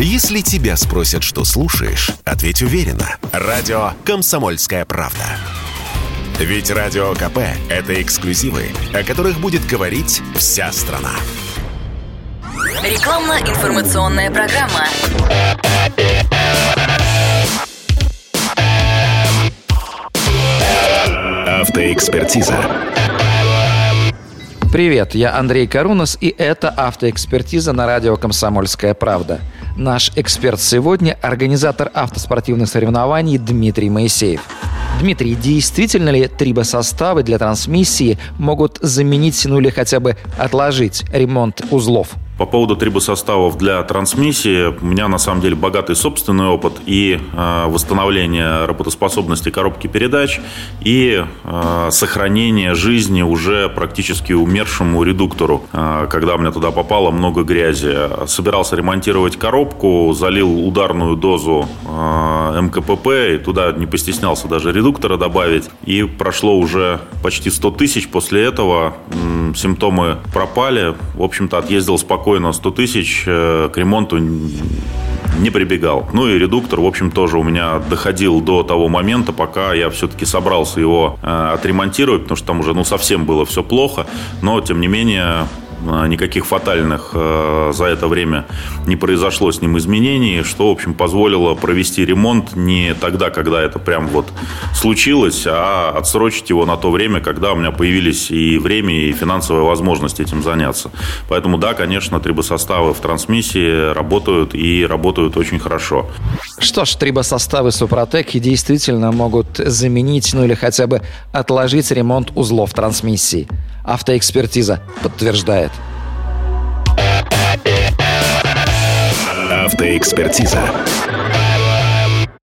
Если тебя спросят, что слушаешь, ответь уверенно. Радио «Комсомольская правда». Ведь Радио КП – это эксклюзивы, о которых будет говорить вся страна. Рекламно-информационная программа. Автоэкспертиза. Привет, я Андрей Карунос, и это «Автоэкспертиза» на радио «Комсомольская правда». Наш эксперт сегодня – организатор автоспортивных соревнований Дмитрий Моисеев. Дмитрий, действительно ли трибосоставы для трансмиссии могут заменить, ну или хотя бы отложить ремонт узлов? По поводу трибосоставов для трансмиссии, у меня на самом деле богатый собственный опыт и восстановление работоспособности коробки передач, и сохранение жизни уже практически умершему редуктору, когда у меня туда попало много грязи. Собирался ремонтировать коробку, залил ударную дозу МКПП, и туда не постеснялся даже редуктора добавить. И прошло уже почти 100 тысяч после этого, симптомы пропали, в общем-то отъездил спокойно. 100 тысяч к ремонту не прибегал. Ну и редуктор, в общем, тоже у меня доходил до того момента, пока я все-таки собрался его отремонтировать, потому что там уже совсем было все плохо, но тем не менее никаких фатальных за это время не произошло с ним изменений, что, в общем, позволило провести ремонт не тогда, когда это прям вот случилось, а отсрочить его на то время, когда у меня появились и время, и финансовая возможность этим заняться. Поэтому, да, конечно, трибосоставы в трансмиссии работают и работают очень хорошо. Что ж, трибосоставы «Супротек» действительно могут заменить, ну или хотя бы отложить ремонт узлов трансмиссии. Автоэкспертиза подтверждает. Автоэкспертиза.